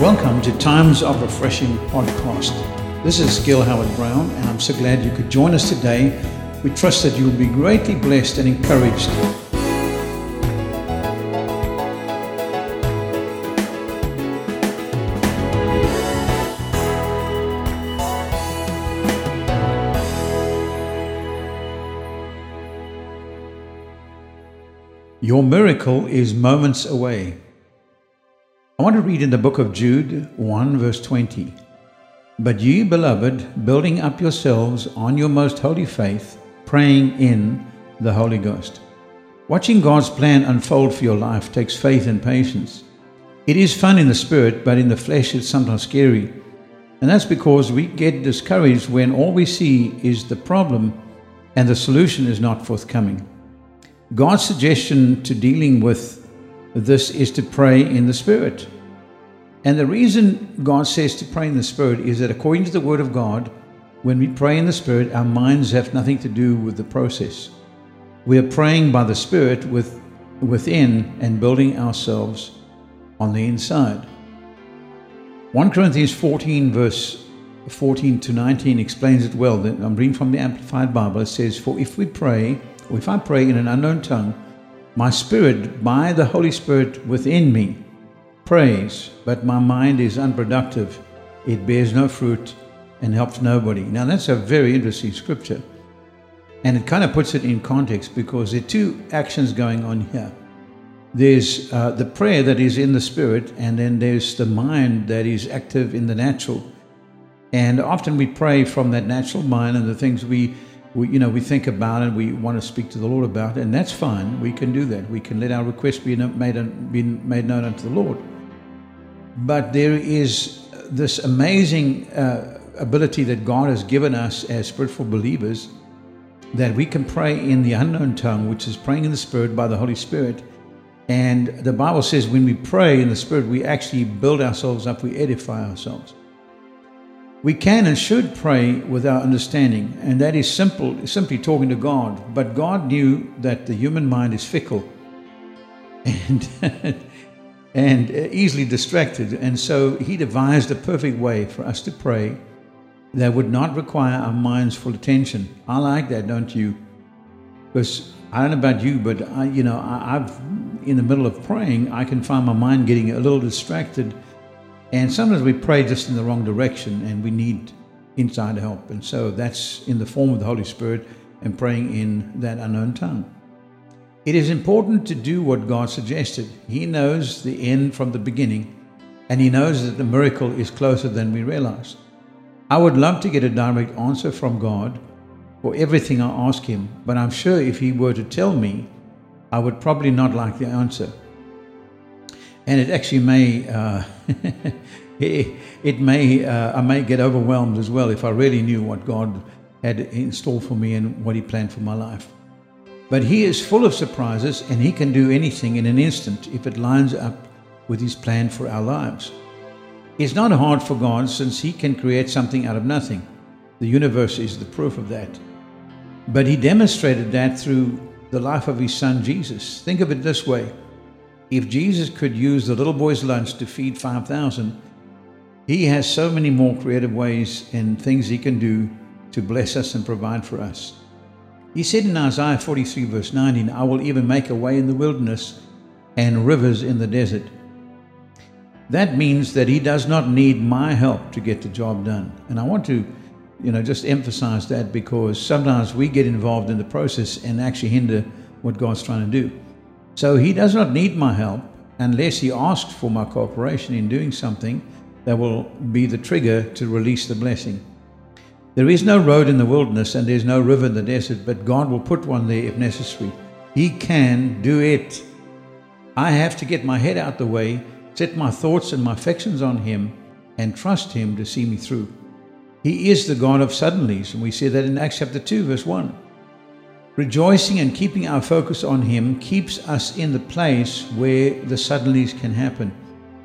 Welcome to Times of Refreshing Podcast. This is Gil Howard Brown, and I'm so glad you could join us today. We trust that you will be greatly blessed and encouraged. Your miracle is moments away. I want to read in the book of Jude 1 verse 20. But ye, beloved, building up yourselves on your most holy faith, praying in the Holy Ghost. Watching God's plan unfold for your life takes faith and patience. It is fun in the spirit, but in the flesh it's sometimes scary. And that's because we get discouraged when all we see is the problem and the solution is not forthcoming. God's suggestion to dealing with this is to pray in the Spirit. And the reason God says to pray in the Spirit is that according to the Word of God, when we pray in the Spirit, our minds have nothing to do with the process. We are praying by the Spirit within and building ourselves on the inside. 1 Corinthians 14 verse 14 to 19 explains it well. I'm reading from the Amplified Bible. It says, for if I pray in an unknown tongue, my spirit, by the Holy Spirit within me, prays, but my mind is unproductive. It bears no fruit and helps nobody. Now that's a very interesting scripture. And it kind of puts it in context because there are two actions going on here. There's the prayer that is in the spirit, and then there's the mind that is active in the natural. And often we pray from that natural mind and the things we think about and we want to speak to the Lord about, and that's fine. We can do that. We can let our request be made known unto the Lord. But there is this amazing ability that God has given us as spiritual believers, that we can pray in the unknown tongue, which is praying in the Spirit by the Holy Spirit. And the Bible says when we pray in the Spirit, we actually build ourselves up, we edify ourselves. We can and should pray with our understanding, and that is simply talking to God. But God knew that the human mind is fickle and easily distracted, and so He devised a perfect way for us to pray that would not require our mind's full attention. I like that, don't you? Because I don't know about you, but I've in the middle of praying, I can find my mind getting a little distracted. And sometimes we pray just in the wrong direction and we need inside help. And so that's in the form of the Holy Spirit and praying in that unknown tongue. It is important to do what God suggested. He knows the end from the beginning, and He knows that the miracle is closer than we realize. I would love to get a direct answer from God for everything I ask Him, but I'm sure if He were to tell me, I would probably not like the answer. And it actually may, I may get overwhelmed as well if I really knew what God had in store for me and what He planned for my life. But He is full of surprises, and He can do anything in an instant if it lines up with His plan for our lives. It's not hard for God, since He can create something out of nothing. The universe is the proof of that. But He demonstrated that through the life of His Son, Jesus. Think of it this way. If Jesus could use the little boy's lunch to feed 5,000, He has so many more creative ways and things He can do to bless us and provide for us. He said in Isaiah 43 verse 19, I will even make a way in the wilderness and rivers in the desert. That means that He does not need my help to get the job done. And I want to, just emphasize that, because sometimes we get involved in the process and actually hinder what God's trying to do. So He does not need my help unless He asks for my cooperation in doing something that will be the trigger to release the blessing. There is no road in the wilderness and there is no river in the desert, but God will put one there if necessary. He can do it. I have to get my head out the way, set my thoughts and my affections on Him, and trust Him to see me through. He is the God of suddenlies, and we see that in Acts chapter 2 verse 1. Rejoicing and keeping our focus on Him keeps us in the place where the suddenlies can happen.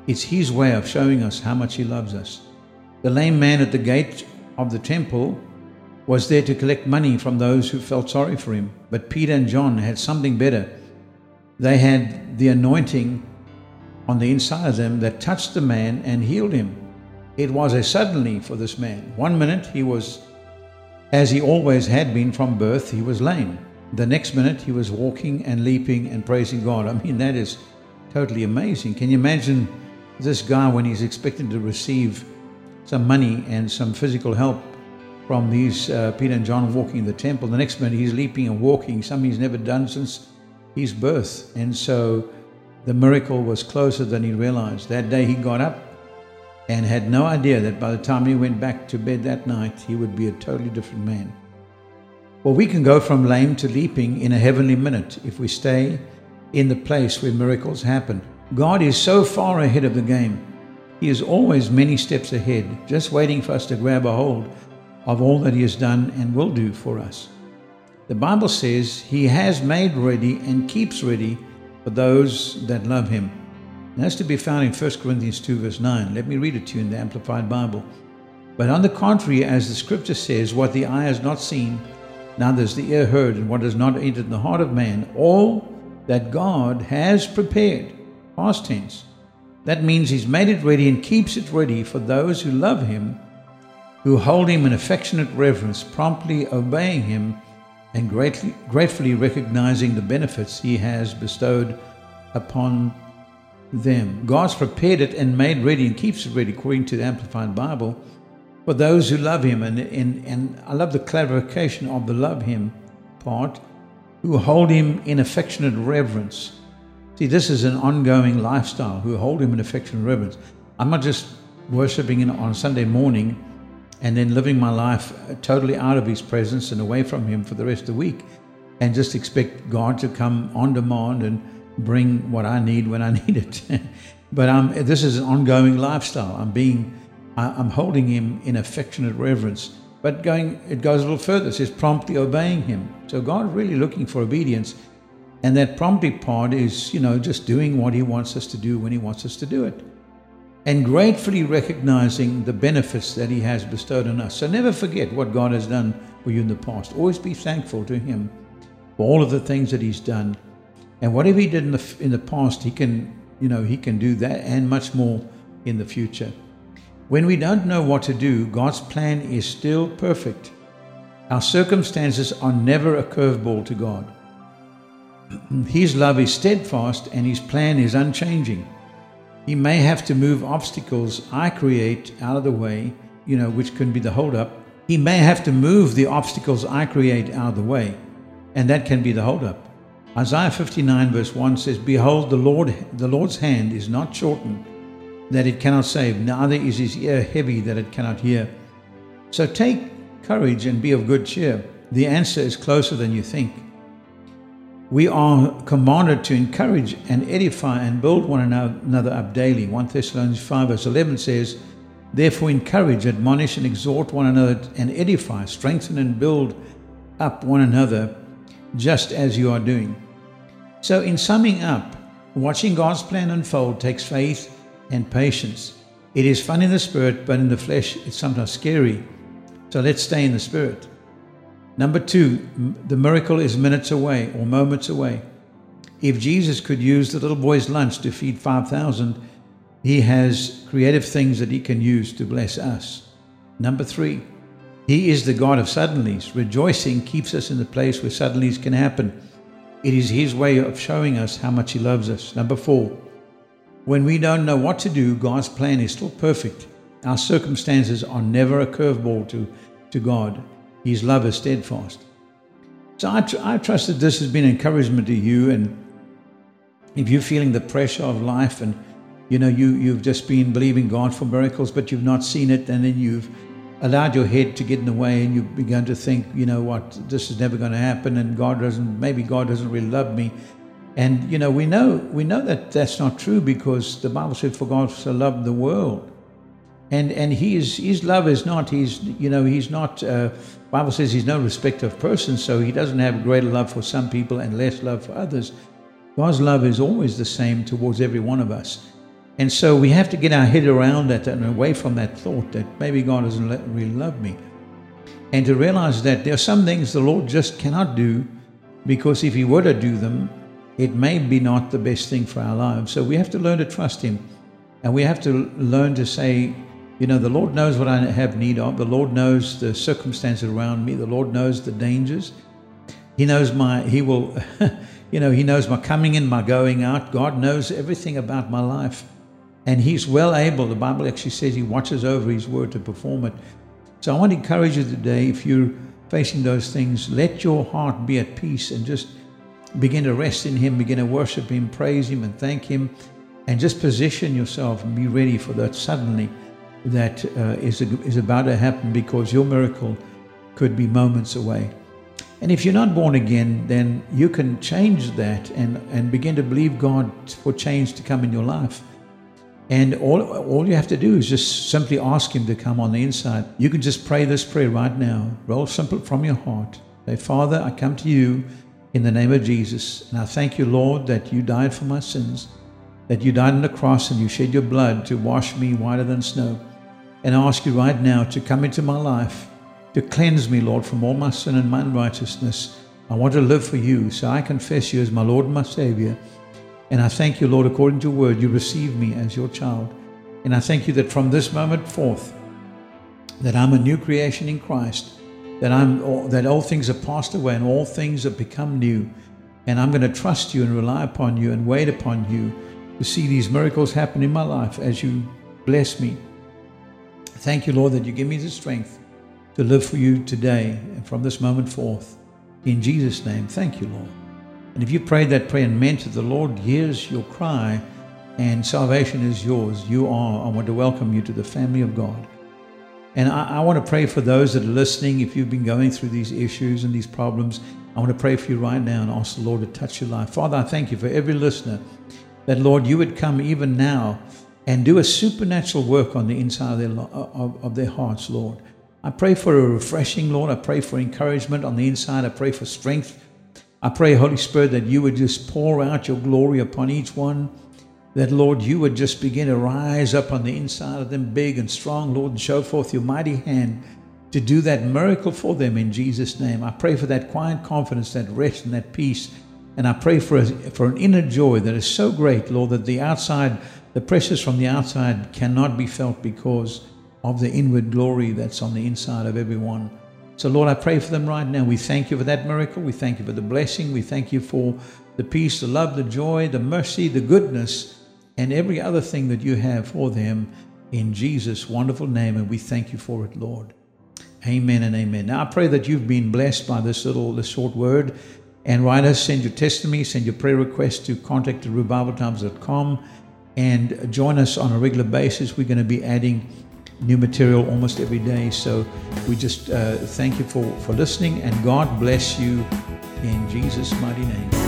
It's His way of showing us how much He loves us. The lame man at the gate of the temple was there to collect money from those who felt sorry for him. But Peter and John had something better. They had the anointing on the inside of them that touched the man and healed him. It was a suddenly for this man. 1 minute he was, as he always had been from birth, he was lame. The next minute he was walking and leaping and praising God. I mean, that is totally amazing. Can you imagine this guy when he's expected to receive some money and some physical help from these Peter and John walking in the temple? The next minute he's leaping and walking, something he's never done since his birth. And so the miracle was closer than he realized. That day he got up and had no idea that by the time he went back to bed that night, he would be a totally different man. Well, we can go from lame to leaping in a heavenly minute if we stay in the place where miracles happen. God is so far ahead of the game. He is always many steps ahead, just waiting for us to grab a hold of all that He has done and will do for us. The Bible says He has made ready and keeps ready for those that love Him. That's to be found in 1 Corinthians 2 verse 9. Let me read it to you in the Amplified Bible. But on the contrary, as the scripture says, what the eye has not seen, neither has the ear heard, and what has not entered the heart of man, all that God has prepared. Past tense. That means He's made it ready and keeps it ready for those who love Him, who hold Him in affectionate reverence, promptly obeying Him, and gratefully recognizing the benefits He has bestowed upon them. God's prepared it and made ready and keeps it ready, according to the Amplified Bible, for those who love Him. And I love the clarification of the love Him part, who hold Him in affectionate reverence. See, this is an ongoing lifestyle, who hold Him in affectionate reverence. I'm not just worshiping Him on Sunday morning and then living my life totally out of His presence and away from Him for the rest of the week and just expect God to come on demand and bring what I need when I need it. But this is an ongoing lifestyle. I'm holding Him in affectionate reverence. But it goes a little further. It says promptly obeying Him. So God really looking for obedience, and that promptly part is, just doing what He wants us to do when He wants us to do it, and gratefully recognizing the benefits that He has bestowed on us. So never forget what God has done for you in the past. Always be thankful to Him for all of the things that He's done. And whatever He did in the past, He can do that and much more in the future. When we don't know what to do, God's plan is still perfect. Our circumstances are never a curveball to God. His love is steadfast and His plan is unchanging. He may have to move obstacles I create out of the way, which can be the holdup. He may have to move the obstacles I create out of the way, and that can be the holdup. Isaiah 59 verse 1 says, "Behold, the Lord's hand is not shortened, that it cannot save, neither is His ear heavy, that it cannot hear." So take courage and be of good cheer. The answer is closer than you think. We are commanded to encourage and edify and build one another up daily. 1 Thessalonians 5 verse 11 says, "Therefore encourage, admonish and exhort one another and edify, strengthen and build up one another, just as you are doing." So in summing up, watching God's plan unfold takes faith and patience. It is fun in the spirit, but in the flesh it's sometimes scary. So let's stay in the spirit. Number two, the miracle is minutes away or moments away. If Jesus could use the little boy's lunch to feed 5,000, He has creative things that He can use to bless us. Number three, He is the God of suddenlies. Rejoicing keeps us in the place where suddenlies can happen. It is His way of showing us how much He loves us. Number four, when we don't know what to do, God's plan is still perfect. Our circumstances are never a curveball to God. His love is steadfast. So I trust that this has been encouragement to you. And if you're feeling the pressure of life and you've just been believing God for miracles, but you've not seen it, and then you've allowed your head to get in the way and you've begun to think, this is never going to happen, and maybe God doesn't really love me. And we know that that's not true, because the Bible said, "For God so loved the world," and His love is not Bible says He's no respecter of persons, so He doesn't have greater love for some people and less love for others. God's love is always the same towards every one of us, and so we have to get our head around that and away from that thought that maybe God doesn't really love me, and to realize that there are some things the Lord just cannot do, because if He were to do them, it may be not the best thing for our lives. So we have to learn to trust Him. And we have to learn to say, you know, the Lord knows what I have need of. The Lord knows the circumstances around me. The Lord knows the dangers. He knows He knows my coming in, my going out. God knows everything about my life. And He's well able. The Bible actually says He watches over His word to perform it. So I want to encourage you today, if you're facing those things, let your heart be at peace and just begin to rest in Him, begin to worship Him, praise Him and thank Him, and just position yourself and be ready for that suddenly that is about to happen, because your miracle could be moments away. And if you're not born again, then you can change that and begin to believe God for change to come in your life. And all you have to do is just simply ask Him to come on the inside. You can just pray this prayer right now. Roll simple from your heart. Say, Father, I come to You in the name of Jesus. And I thank You, Lord, that You died for my sins, that You died on the cross and You shed Your blood to wash me whiter than snow. And I ask You right now to come into my life, to cleanse me, Lord, from all my sin and my unrighteousness. I want to live for You. So I confess You as my Lord and my Savior. And I thank You, Lord, according to Your word, You receive me as Your child. And I thank You that from this moment forth, that I'm a new creation in Christ, that all things are passed away and all things have become new. And I'm going to trust You and rely upon You and wait upon You to see these miracles happen in my life as You bless me. Thank You, Lord, that You give me the strength to live for You today and from this moment forth. In Jesus' name, thank You, Lord. And if you prayed that prayer and meant it, the Lord hears your cry and salvation is yours. I want to welcome you to the family of God. And I want to pray for those that are listening. If you've been going through these issues and these problems, I want to pray for you right now and ask the Lord to touch your life. Father, I thank You for every listener, that, Lord, You would come even now and do a supernatural work on the inside of their hearts, Lord. I pray for a refreshing, Lord. I pray for encouragement on the inside. I pray for strength. I pray, Holy Spirit, that You would just pour out Your glory upon each one, that, Lord, You would just begin to rise up on the inside of them big and strong, Lord, and show forth Your mighty hand to do that miracle for them in Jesus' name. I pray for that quiet confidence, that rest and that peace, and I pray for an inner joy that is so great, Lord, that the pressures from the outside cannot be felt because of the inward glory that's on the inside of everyone. So, Lord, I pray for them right now. We thank You for that miracle. We thank You for the blessing. We thank You for the peace, the love, the joy, the mercy, the goodness, and every other thing that You have for them in Jesus' wonderful name. And we thank You for it, Lord. Amen and amen. Now, I pray that you've been blessed by this short word. And write us, send your testimony, send your prayer request to contact@revivaltimes.com, and join us on a regular basis. We're going to be adding new material almost every day. So we just thank you for listening, and God bless you in Jesus' mighty name.